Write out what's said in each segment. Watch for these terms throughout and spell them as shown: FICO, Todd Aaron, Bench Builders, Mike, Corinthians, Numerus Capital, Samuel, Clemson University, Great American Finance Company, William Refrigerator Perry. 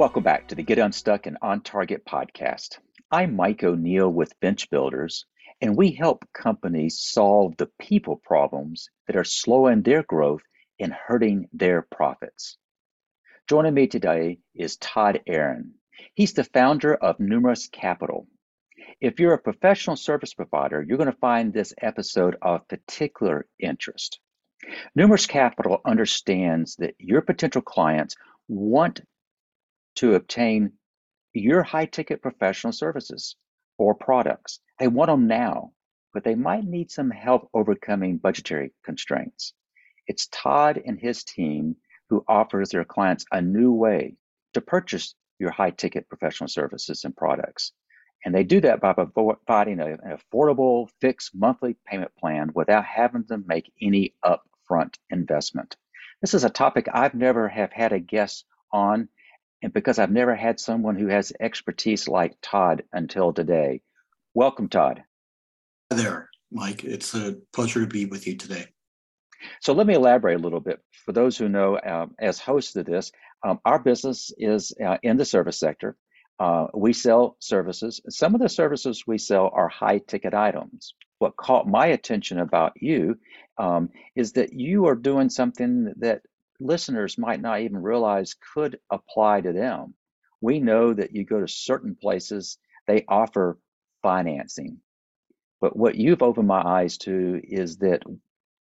Welcome back to the Get Unstuck and On Target podcast. I'm Mike O'Neill with Bench Builders, and we help companies solve the people problems that are slowing their growth and hurting their profits. Joining me today is Todd Aaron. He's the founder of Numerus Capital. If you're a professional service provider, you're going to find this episode of particular interest. Numerus Capital understands that your potential clients want to obtain your high-ticket professional services or products. They want them now, but they might need some help overcoming budgetary constraints. It's Todd and his team who offers their clients a new way to purchase your high-ticket professional services and products. And they do that by providing an affordable fixed monthly payment plan without having to make any upfront investment. This is a topic I've never have had a guest on, and because I've never had someone who has expertise like Todd until today. Welcome, Todd. Hi there, Mike. It's a pleasure to be with you today. So let me elaborate a little bit. For those who know, as hosts of this, our business is in the service sector. We sell services. Some of the services we sell are high-ticket items. What caught my attention about you is that you are doing something that listeners might not even realize could apply to them. We know that you go to certain places, they offer financing. But what you've opened my eyes to is that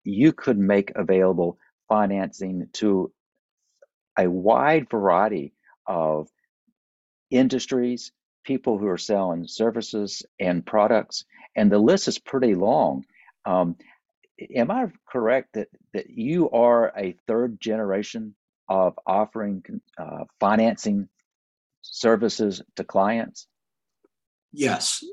you could make available financing to a wide variety of industries, people who are selling services and products, and the list is pretty long. Am I correct that you are a third generation of offering financing services to clients? Yes,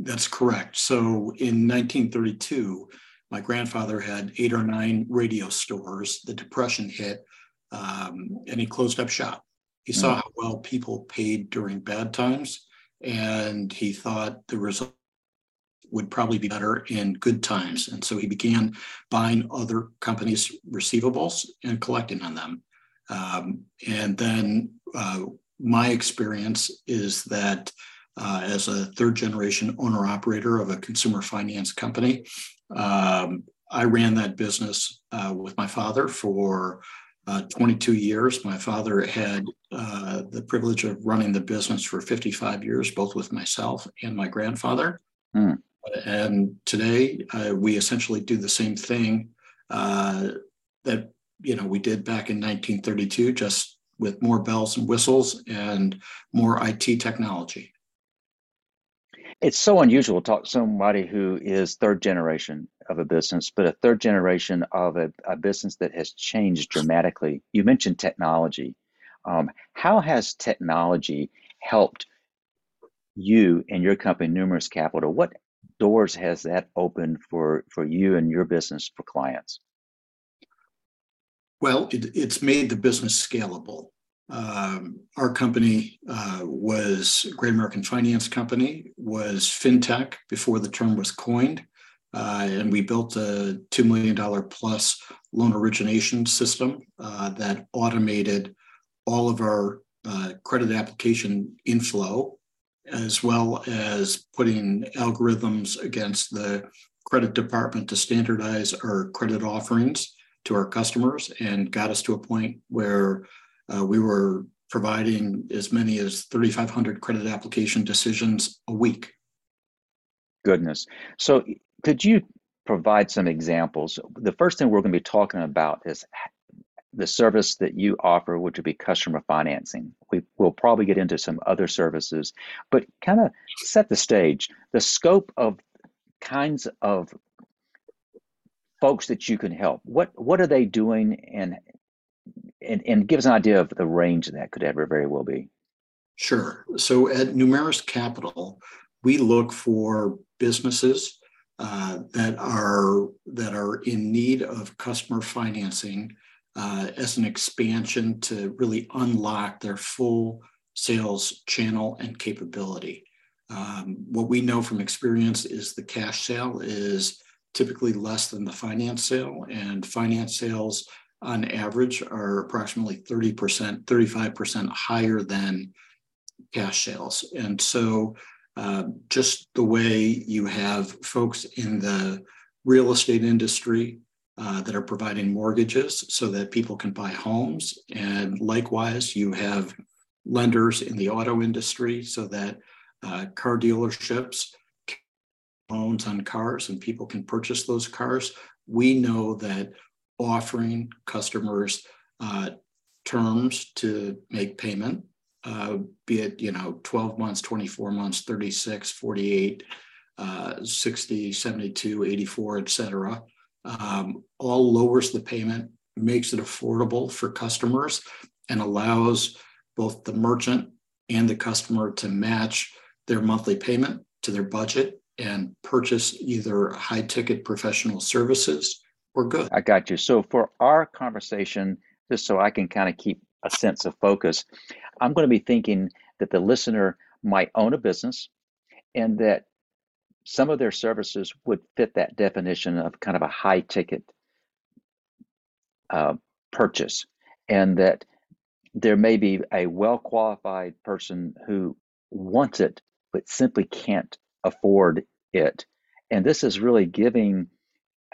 that's correct. So in 1932, my grandfather had 8 or 9 radio stores. The Depression hit, and he closed up shop. He saw how well people paid during bad times, and he thought the result would probably be better in good times. And so he began buying other companies' receivables and collecting on them. And then my experience is that as a third generation owner operator of a consumer finance company, I ran that business with my father for 22 years. My father had the privilege of running the business for 55 years, both with myself and my grandfather. And today, we essentially do the same thing that, you know, we did back in 1932, just with more bells and whistles and more IT technology. It's so unusual to talk to somebody who is third generation of a business, but a third generation of a business that has changed dramatically. You mentioned technology. How has technology helped you and your company, Numerus Capital? What doors has that opened for you and your business for clients? Well, it's made the business scalable. Our company was Great American Finance Company, was FinTech before the term was coined. And we built a $2 million plus loan origination system that automated all of our credit application inflow, as well as putting algorithms against the credit department to standardize our credit offerings to our customers, and got us to a point where we were providing as many as 3,500 credit application decisions a week. Goodness. So could you provide some examples? The first thing we're going to be talking about is the service that you offer, which would be customer financing. We will probably get into some other services, but kind of set the stage, the scope of kinds of folks that you can help. What are they doing, and give us an idea of the range that could ever very well be. Sure. So at Numerus Capital, we look for businesses that are in need of customer financing as an expansion to really unlock their full sales channel and capability. What we know from experience is the cash sale is typically less than the finance sale, and finance sales on average are approximately 30%, 35% higher than cash sales. And so just the way you have folks in the real estate industry that are providing mortgages so that people can buy homes. And likewise, you have lenders in the auto industry so that car dealerships can loans on cars and people can purchase those cars. We know that offering customers terms to make payment, be it 12 months, 24 months, 36, 48, 60, 72, 84, et cetera, all lowers the payment, makes it affordable for customers, and allows both the merchant and the customer to match their monthly payment to their budget and purchase either high-ticket professional services or goods. I got you. So for our conversation, just so I can kind of keep a sense of focus, I'm going to be thinking that the listener might own a business and that some of their services would fit that definition of kind of a high-ticket purchase, and that there may be a well-qualified person who wants it but simply can't afford it. And this is really giving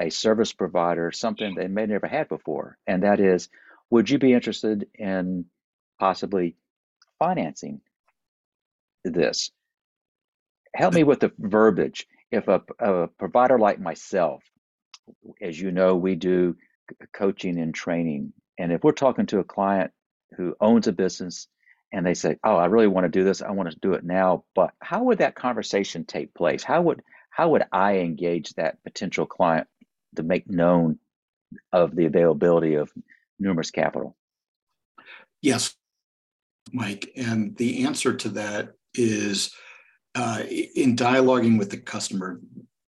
a service provider something they may never had before, and that is, would you be interested in possibly financing this? Help me with the verbiage. If a provider like myself, as you know, we do coaching and training, and if we're talking to a client who owns a business and they say, oh, I really want to do this, I want to do it now, but how would that conversation take place? How would I engage that potential client to make known of the availability of Numerus Capital? Yes, Mike, and the answer to that is in dialoguing with the customer.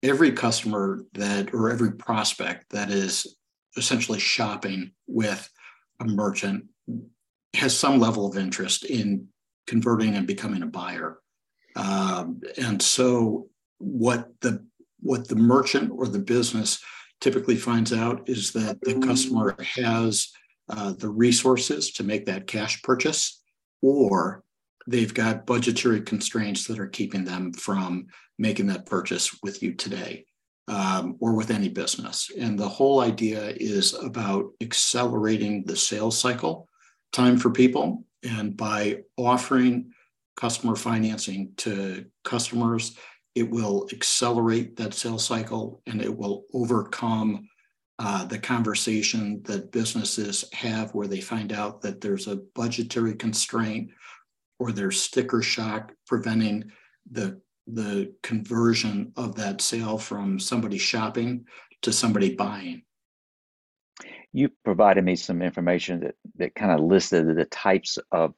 Every customer every prospect that is essentially shopping with a merchant has some level of interest in converting and becoming a buyer. And so what the merchant or the business typically finds out is that the customer has the resources to make that cash purchase, or they've got budgetary constraints that are keeping them from making that purchase with you today, or with any business. And the whole idea is about accelerating the sales cycle time for people. And by offering customer financing to customers, it will accelerate that sales cycle, and it will overcome the conversation that businesses have where they find out that there's a budgetary constraint or there's sticker shock preventing the conversion of that sale from somebody shopping to somebody buying. You provided me some information that kind of listed the types of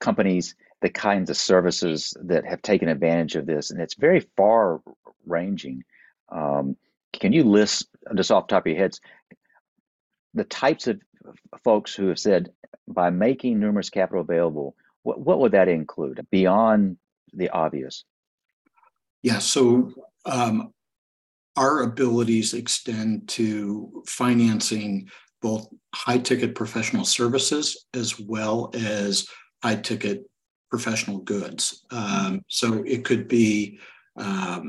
companies, the kinds of services that have taken advantage of this, and it's very far ranging. Can you list, just off the top of your heads, the types of folks who have said, by making Numerus Capital available, what would that include beyond the obvious? Yeah, so our abilities extend to financing both high-ticket professional services as well as high-ticket professional goods. So it could be a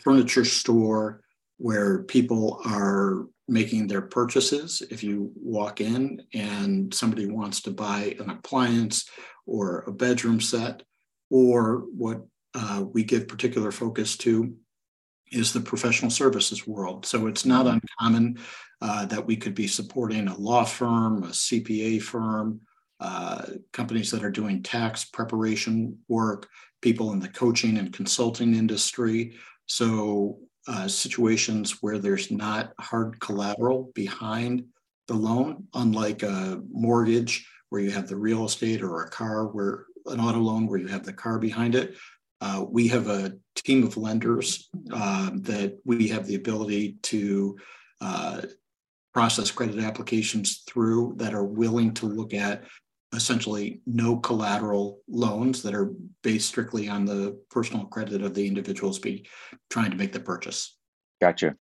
furniture store where people are making their purchases. If you walk in and somebody wants to buy an appliance or a bedroom set, or what we give particular focus to is the professional services world. So it's not uncommon that we could be supporting a law firm, a CPA firm, companies that are doing tax preparation work, people in the coaching and consulting industry. So situations where there's not hard collateral behind the loan, unlike a mortgage where you have the real estate, or a car where an auto loan where you have the car behind it. We have a team of lenders that we have the ability to process credit applications through that are willing to look at essentially no collateral loans that are based strictly on the personal credit of the individuals trying to make the purchase. Gotcha.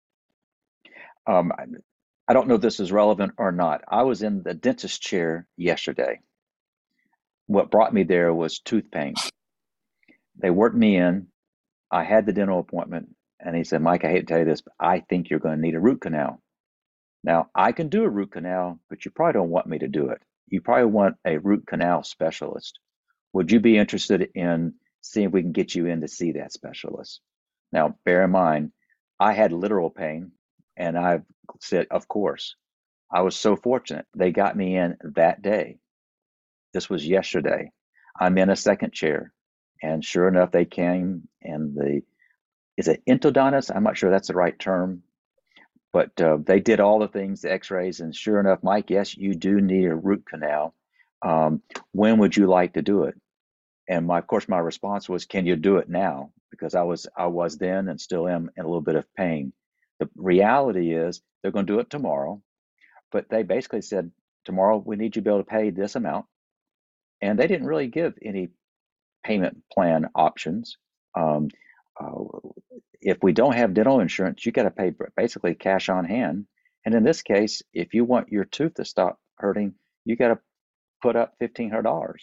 I don't know if this is relevant or not. I was in the dentist chair yesterday. What brought me there was tooth pain. They worked me in. I had the dental appointment, and he said, Mike, I hate to tell you this, but I think you're going to need a root canal. Now, I can do a root canal, but you probably don't want me to do it. You probably want a root canal specialist. Would you be interested in seeing if we can get you in to see that specialist? Now, bear in mind, I had literal pain, and I said, of course. I was so fortunate. They got me in that day. This was yesterday. I'm in a second chair, and sure enough, they came, and is it endodontist? I'm not sure that's the right term, but they did all the things, the x-rays, and sure enough, Mike, yes, you do need a root canal. When would you like to do it? And of course, my response was, can you do it now? Because I was then and still am in a little bit of pain. The reality is they're going to do it tomorrow, but they basically said, tomorrow we need you to be able to pay this amount. And they didn't really give any payment plan options. If we don't have dental insurance, you got to pay basically cash on hand. And in this case, if you want your tooth to stop hurting, you got to put up $1,500.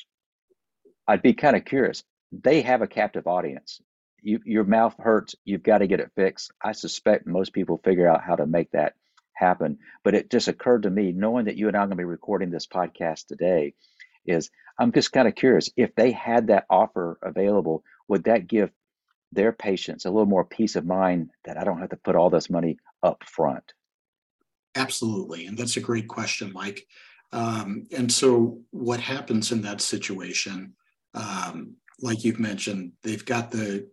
I'd be kind of curious. They have a captive audience. Your mouth hurts. You've got to get it fixed. I suspect most people figure out how to make that happen. But it just occurred to me, knowing that you and I are going to be recording this podcast today, is I'm just kind of curious, if they had that offer available, would that give their patients a little more peace of mind that I don't have to put all this money up front? Absolutely. And that's a great question, Mike. And so what happens in that situation, like you've mentioned, they've got the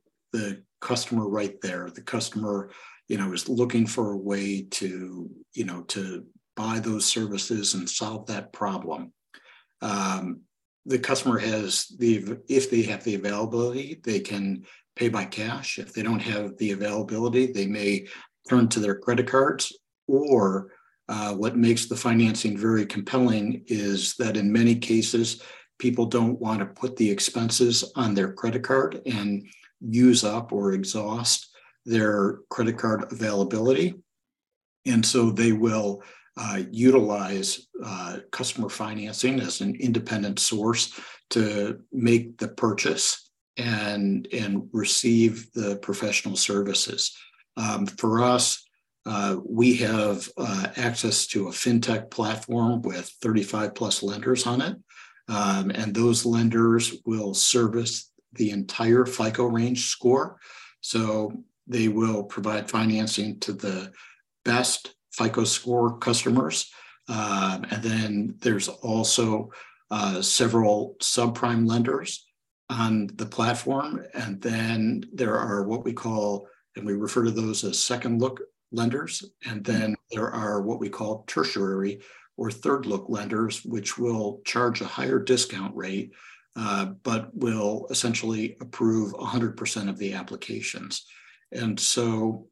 customer right there. The customer, is looking for a way to buy those services and solve that problem. The customer has if they have the availability, they can pay by cash. If they don't have the availability, they may turn to their credit cards, or what makes the financing very compelling is that in many cases, people don't want to put the expenses on their credit card and use up or exhaust their credit card availability. And so they will utilize customer financing as an independent source to make the purchase and receive the professional services. For us, we have access to a fintech platform with 35 plus lenders on it. And those lenders will service the entire FICO range score. So they will provide financing to the best FICO score customers. And then there's also several subprime lenders on the platform. And then there are what we call, and we refer to those as second look lenders. And then there are what we call tertiary or third look lenders, which will charge a higher discount rate, but will essentially approve 100% of the applications. And so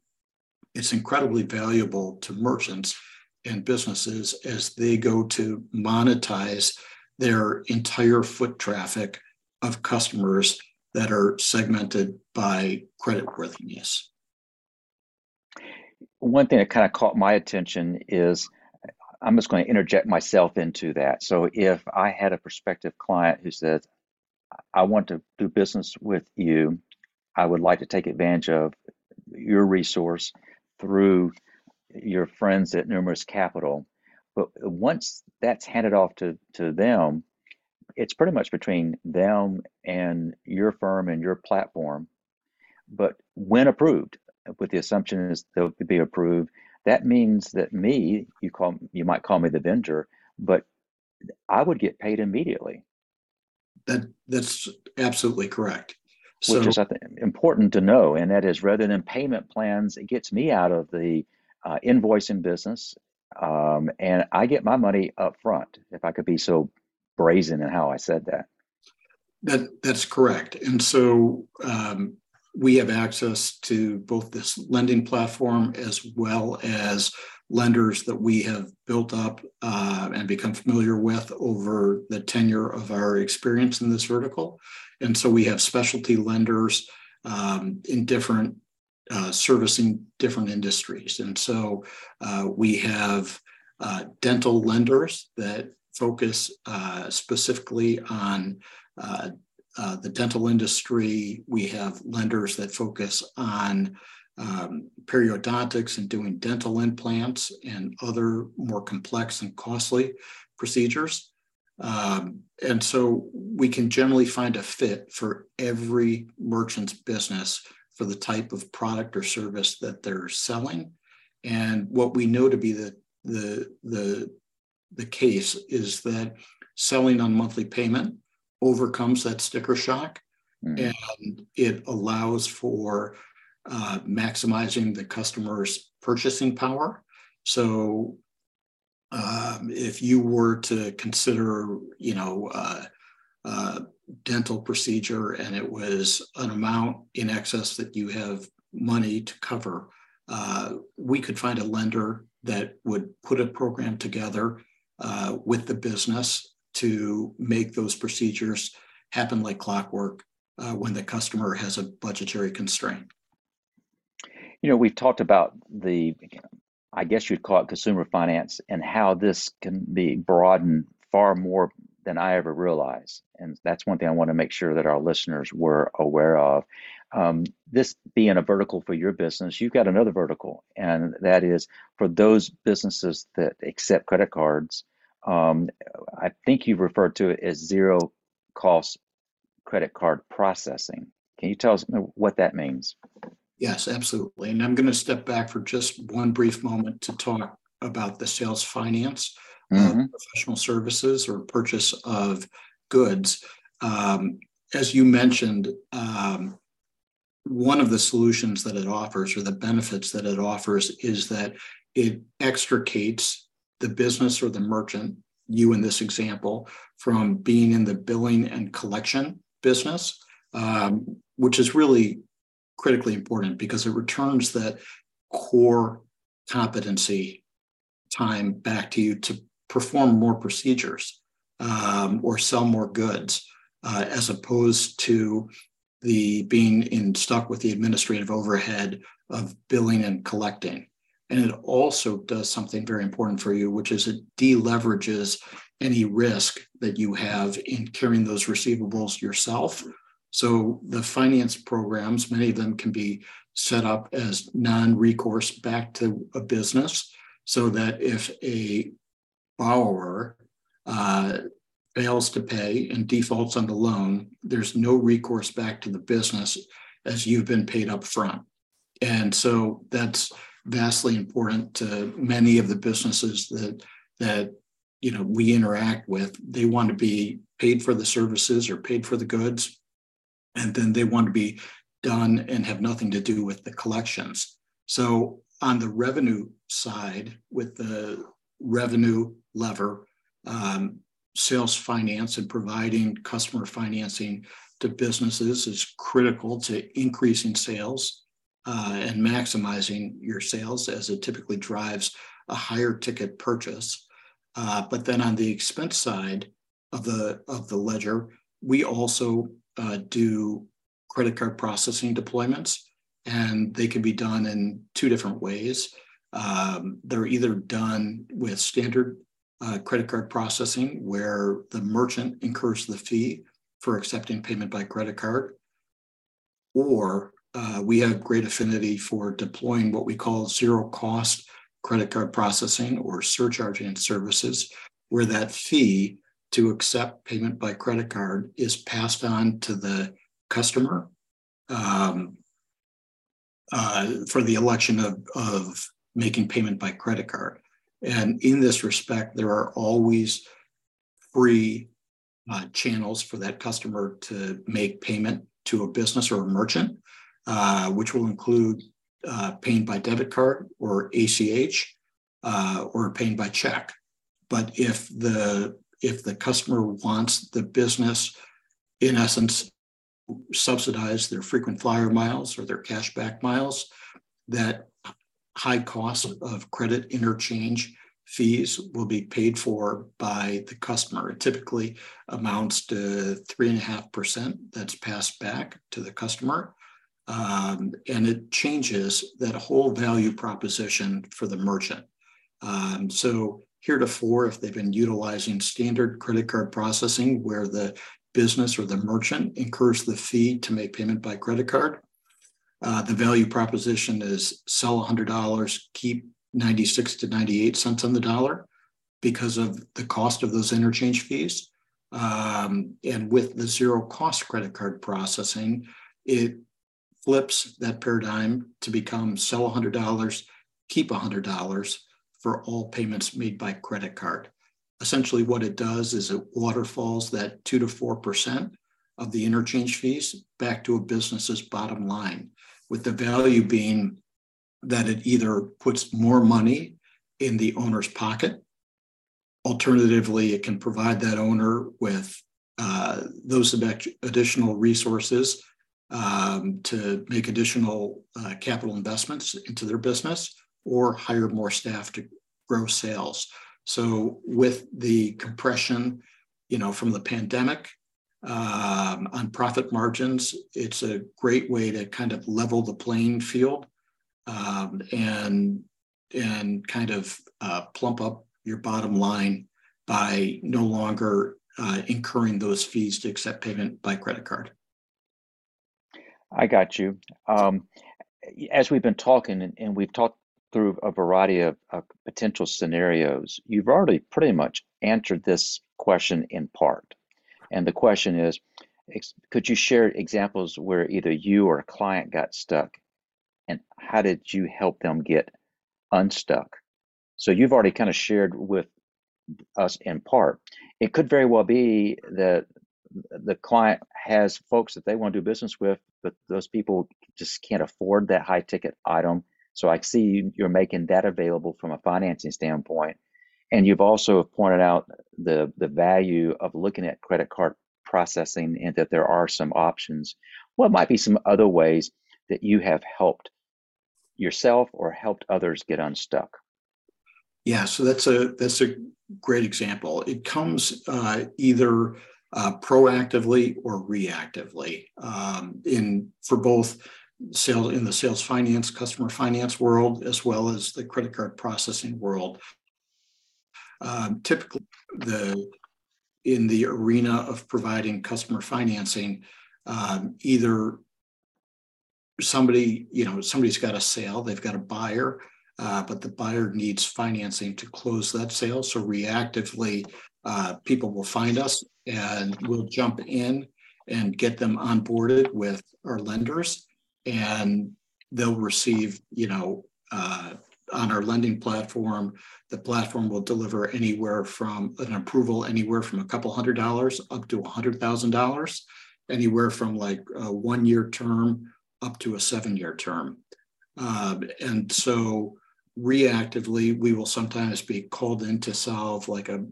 it's incredibly valuable to merchants and businesses as they go to monetize their entire foot traffic of customers that are segmented by creditworthiness. One thing that kind of caught my attention is, I'm just going to interject myself into that. So if I had a prospective client who says, I want to do business with you, I would like to take advantage of your resource through your friends at Numerus Capital. But once that's handed off to them, it's pretty much between them and your firm and your platform. But when approved, with the assumption is they'll be approved, that means that you might call me the vendor, but I would get paid immediately. That's absolutely correct. Which is, I think, important to know, and that is, rather than payment plans, it gets me out of the invoicing business, and I get my money up front, if I could be so brazen in how I said that. That's correct. And so we have access to both this lending platform as well as lenders that we have built up and become familiar with over the tenure of our experience in this vertical. And so we have specialty lenders in different servicing different industries. And so we have dental lenders that focus specifically on the dental industry. We have lenders that focus on periodontics and doing dental implants and other more complex and costly procedures. And so we can generally find a fit for every merchant's business for the type of product or service that they're selling. And what we know to be the case is that selling on monthly payment overcomes that sticker shock, and it allows for maximizing the customer's purchasing power. So if you were to consider, you know, dental procedure and it was an amount in excess that you have money to cover, we could find a lender that would put a program together with the business to make those procedures happen like clockwork when the customer has a budgetary constraint. You know, we've talked about the, I guess you'd call it consumer finance, and how this can be broadened far more than I ever realized. And that's one thing I want to make sure that our listeners were aware of. This being a vertical for your business, you've got another vertical, and that is for those businesses that accept credit cards. I think you've referred to it as zero cost credit card processing. Can you tell us what that means? Yes, absolutely. And I'm going to step back for just one brief moment to talk about the sales finance, professional services, or purchase of goods. As you mentioned, one of the solutions that it offers, or the benefits that it offers, is that it extricates the business or the merchant, you in this example, from being in the billing and collection business, which is really critically important because it returns that core competency time back to you to perform more procedures or sell more goods, as opposed to the being stuck with the administrative overhead of billing and collecting. And it also does something very important for you, which is it deleverages any risk that you have in carrying those receivables yourself. So the finance programs, many of them can be set up as non-recourse back to a business, so that if a borrower fails to pay and defaults on the loan, there's no recourse back to the business, as you've been paid up front. And so that's vastly important to many of the businesses that you know we interact with. They want to be paid for the services or paid for the goods, and then they want to be done and have nothing to do with the collections. So on the revenue side, with the revenue lever, sales finance and providing customer financing to businesses is critical to increasing sales and maximizing your sales, as it typically drives a higher ticket purchase. But then on the expense side of the ledger, we also do credit card processing deployments, and they can be done in two different ways. They're either done with standard credit card processing, where the merchant incurs the fee for accepting payment by credit card, or we have great affinity for deploying what we call zero cost credit card processing, or surcharging services, where that fee to accept payment by credit card is passed on to the customer for the election of making payment by credit card. And in this respect, there are always free channels for that customer to make payment to a business or a merchant, which will include paying by debit card or ACH or paying by check. But if the customer wants the business, in essence, subsidize their frequent flyer miles or their cashback miles, that high cost of credit interchange fees will be paid for by the customer. It typically amounts to 3.5% that's passed back to the customer. and it changes that whole value proposition for the merchant. So heretofore, if they've been utilizing standard credit card processing where the business or the merchant incurs the fee to make payment by credit card, the value proposition is sell $100, keep 96 to 98 cents on the dollar because of the cost of those interchange fees. And with the zero cost credit card processing, it flips that paradigm to become sell $100, keep $100 for all payments made by credit card. Essentially what it does is it waterfalls that 2 to 4% of the interchange fees back to a business's bottom line, with the value being that it either puts more money in the owner's pocket. Alternatively, it can provide that owner with those additional resources to make additional capital investments into their business or hire more staff to grow sales. So with the compression, from the pandemic on profit margins, it's a great way to kind of level the playing field and kind of plump up your bottom line by no longer incurring those fees to accept payment by credit card. I got you. As we've been talking, and we've talked through a variety of potential scenarios, you've already pretty much answered this question in part. And the question is, could you share examples where either you or a client got stuck, and how did you help them get unstuck? So you've already kind of shared with us in part. It could very well be that the client has folks that they want to do business with, but those people just can't afford that high ticket item. So I see you're making that available from a financing standpoint. And you've also pointed out the value of looking at credit card processing and that there are some options. What might be some other ways that you have helped yourself or helped others get unstuck? Yeah, so that's a great example. It comes either proactively or reactively for both sales in the sales finance, customer finance world, as well as the credit card processing world. Typically, in the arena of providing customer financing, either somebody's got a sale, they've got a buyer. But the buyer needs financing to close that sale. So reactively, people will find us and we'll jump in and get them onboarded with our lenders, and they'll receive, on our lending platform, the platform will deliver anywhere from an approval, anywhere from a couple $100 up to $100,000, anywhere from like a 1-year term up to a 7-year term. And so reactively, we will sometimes be called in to solve like a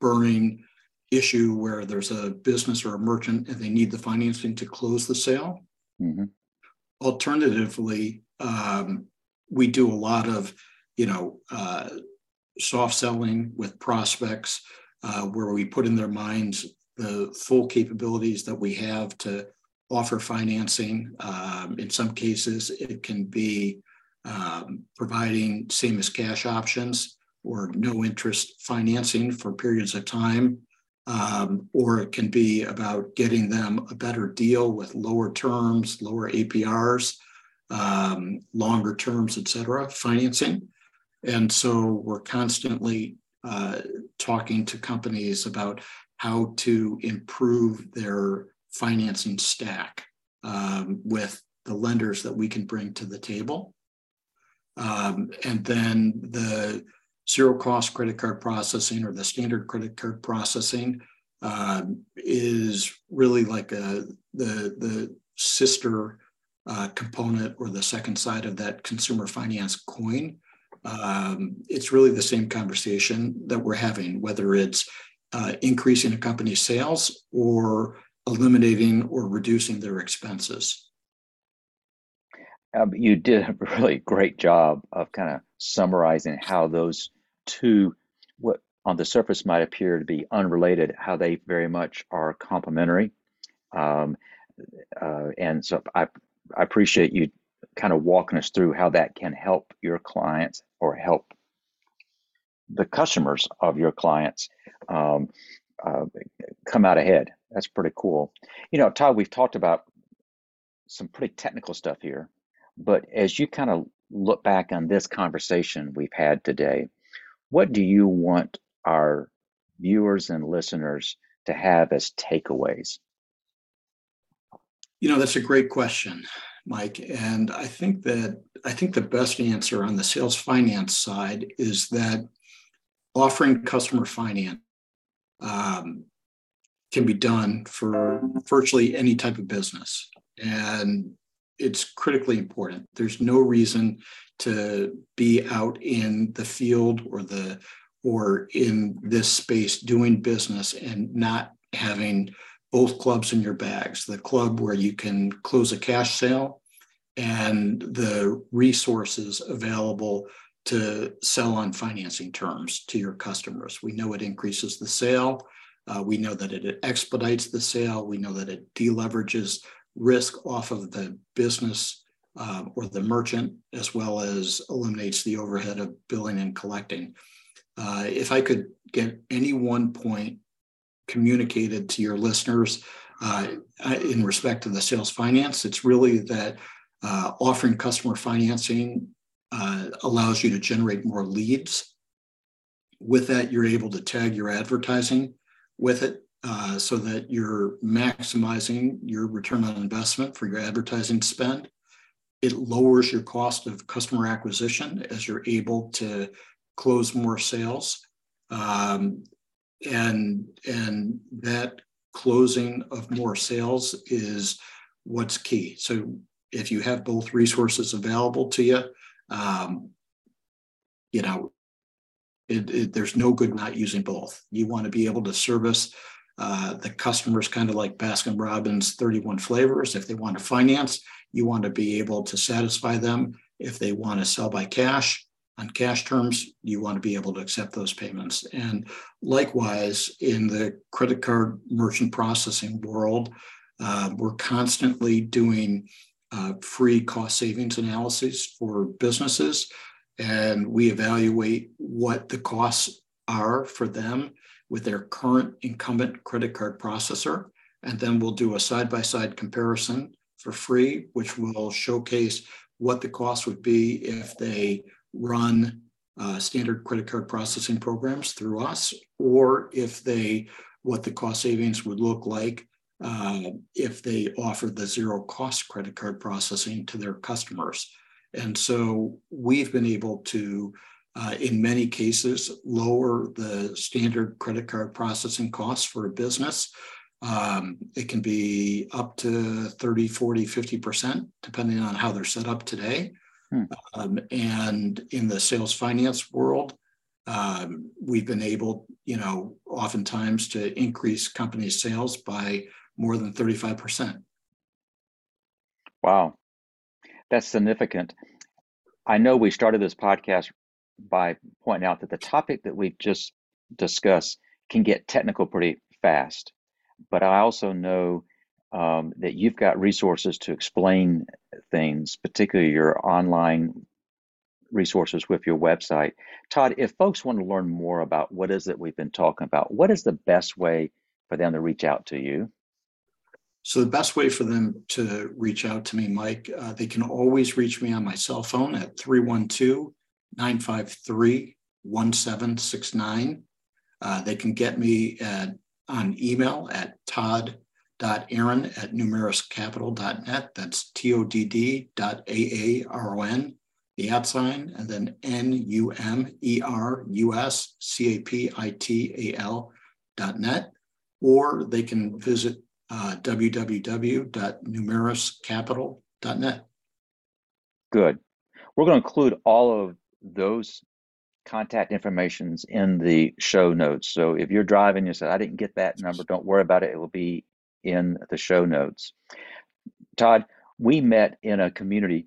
burning issue where there's a business or a merchant and they need the financing to close the sale. Mm-hmm. Alternatively, we do a lot of, soft selling with prospects where we put in their minds the full capabilities that we have to offer financing. In some cases, it can be providing same as cash options or no interest financing for periods of time, or it can be about getting them a better deal with lower terms, lower APRs, longer terms, et cetera, financing. And so we're constantly talking to companies about how to improve their financing stack with the lenders that we can bring to the table. And then the zero cost credit card processing or the standard credit card processing is really like the sister component or the second side of that consumer finance coin. It's really the same conversation that we're having, whether it's increasing a company's sales or eliminating or reducing their expenses. You did a really great job of kind of summarizing how those two, what on the surface might appear to be unrelated, how they very much are complementary. And so I I appreciate you kind of walking us through how that can help your clients or help the customers of your clients come out ahead. That's pretty cool. You know, Todd, we've talked about some pretty technical stuff here, but as you kind of look back on this conversation we've had today, what do you want our viewers and listeners to have as takeaways? You know, that's a great question, Mike. And I think the best answer on the sales finance side is that offering customer finance can be done for virtually any type of business. And it's critically important. There's no reason to be out in the field or in this space doing business and not having both clubs in your bags, the club where you can close a cash sale and the resources available to sell on financing terms to your customers. We know it increases the sale. We know that it expedites the sale. We know that it deleverages risk off of the business or the merchant, as well as eliminates the overhead of billing and collecting. If I could get any one point communicated to your listeners in respect to the sales finance, it's really that offering customer financing allows you to generate more leads. With that, you're able to tag your advertising with it, so that you're maximizing your return on investment for your advertising spend. It lowers your cost of customer acquisition as you're able to close more sales. And that closing of more sales is what's key. So if you have both resources available to you, you know, there's no good not using both. You want to be able to service the customers, kind of like Baskin-Robbins 31 flavors. If they want to finance, you want to be able to satisfy them. If they want to sell by cash, on cash terms, you want to be able to accept those payments. And likewise, in the credit card merchant processing world, we're constantly doing free cost savings analyses for businesses, and we evaluate what the costs are for them with their current incumbent credit card processor. And then we'll do a side-by-side comparison for free, which will showcase what the cost would be if they run standard credit card processing programs through us, or what the cost savings would look like if they offer the zero-cost credit card processing to their customers. And so we've been able to, in many cases, lower the standard credit card processing costs for a business. It can be up to 30, 40, 50%, depending on how they're set up today. And in the sales finance world, we've been able, you know, oftentimes to increase company sales by more than 35%. Wow. That's significant. I know we started this podcast by pointing out that the topic that we've just discussed can get technical pretty fast, but I also know that you've got resources to explain things, particularly your online resources with your website. Todd, if folks want to learn more about what is that we've been talking about, what is the best way for them to reach out to you? So the best way for them to reach out to me, Mike, they can always reach me on my cell phone at 312-953-1769. They can get me on email at todd.aaron@numeruscapital.net. That's todd.aaron, the @ and then numeruscapital.net. Or they can visit www.numeruscapital.net. Good. We're going to include all of those contact informations in the show notes. So if you're driving, you said, I didn't get that number, don't worry about it. It will be in the show notes. Todd, we met in a community,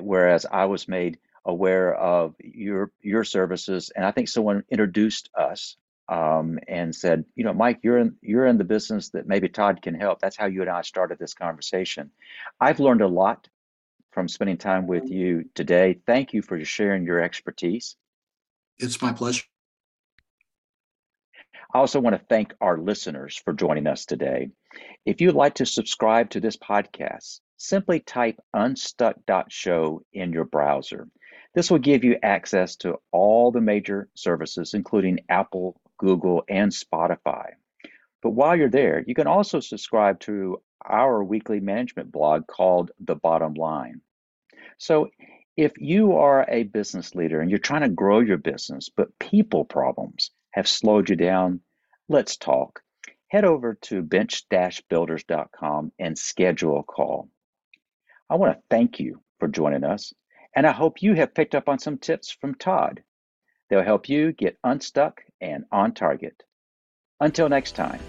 whereas I was made aware of your services, and I think someone introduced us and said, you know, Mike, you're in the business that maybe Todd can help. That's how you and I started this conversation. I've learned a lot from spending time with you today. Thank you for sharing your expertise. It's my pleasure. I also want to thank our listeners for joining us today. If you'd like to subscribe to this podcast, simply type unstuck.show in your browser. This will give you access to all the major services, including Apple, Google, and Spotify. But while you're there, you can also subscribe to our weekly management blog called The Bottom Line. So if you are a business leader and you're trying to grow your business, but people problems have slowed you down, let's talk. Head over to bench-builders.com and schedule a call. I want to thank you for joining us, and I hope you have picked up on some tips from Todd. They'll help you get unstuck and on target. Until next time.